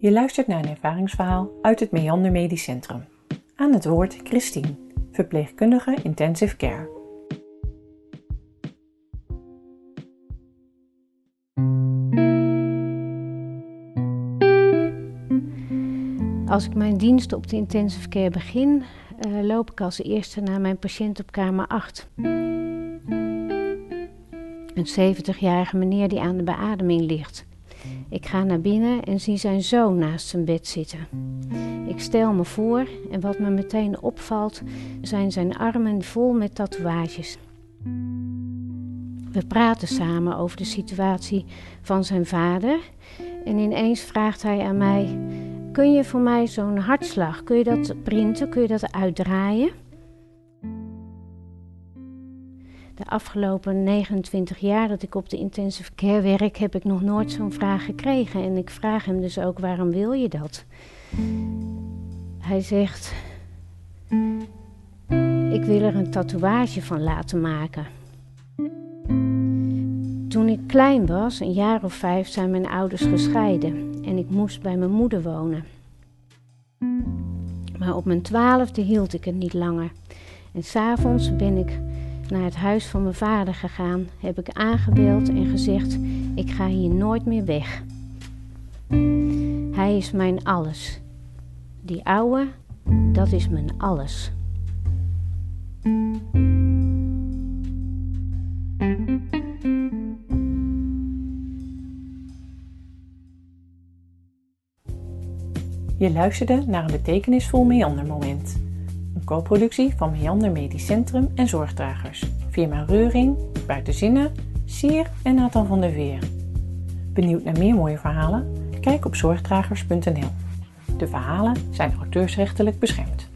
Je luistert naar een ervaringsverhaal uit het Meander Medisch Centrum. Aan het woord Christine, verpleegkundige Intensive Care. Als ik mijn dienst op de Intensive Care begin, loop ik als eerste naar mijn patiënt op kamer 8. Een 70-jarige meneer die aan de beademing ligt. Ik ga naar binnen en zie zijn zoon naast zijn bed zitten. Ik stel me voor en wat me meteen opvalt zijn zijn armen vol met tatoeages. We praten samen over de situatie van zijn vader en ineens vraagt hij aan mij: kun je voor mij zo'n hartslag, kun je dat printen, kun je dat uitdraaien? De afgelopen 29 jaar dat ik op de intensive care werk, heb ik nog nooit zo'n vraag gekregen. En ik vraag hem dus ook: waarom wil je dat? Hij zegt: ik wil er een tatoeage van laten maken. Toen ik klein was, een jaar of 5, zijn mijn ouders gescheiden. En ik moest bij mijn moeder wonen. Maar op mijn 12e hield ik het niet langer. En 's avonds ben ik naar het huis van mijn vader gegaan, heb ik aangebeld en gezegd: ik ga hier nooit meer weg. Hij is mijn alles. Die ouwe, dat is mijn alles. Je luisterde naar een betekenisvol meandermoment. Een co-productie van Meander Medisch Centrum en Zorgdragers, Firma Reuring, Buitenzinnen, Sier en Nathan van der Veer. Benieuwd naar meer mooie verhalen? Kijk op zorgdragers.nl. De verhalen zijn auteursrechtelijk beschermd.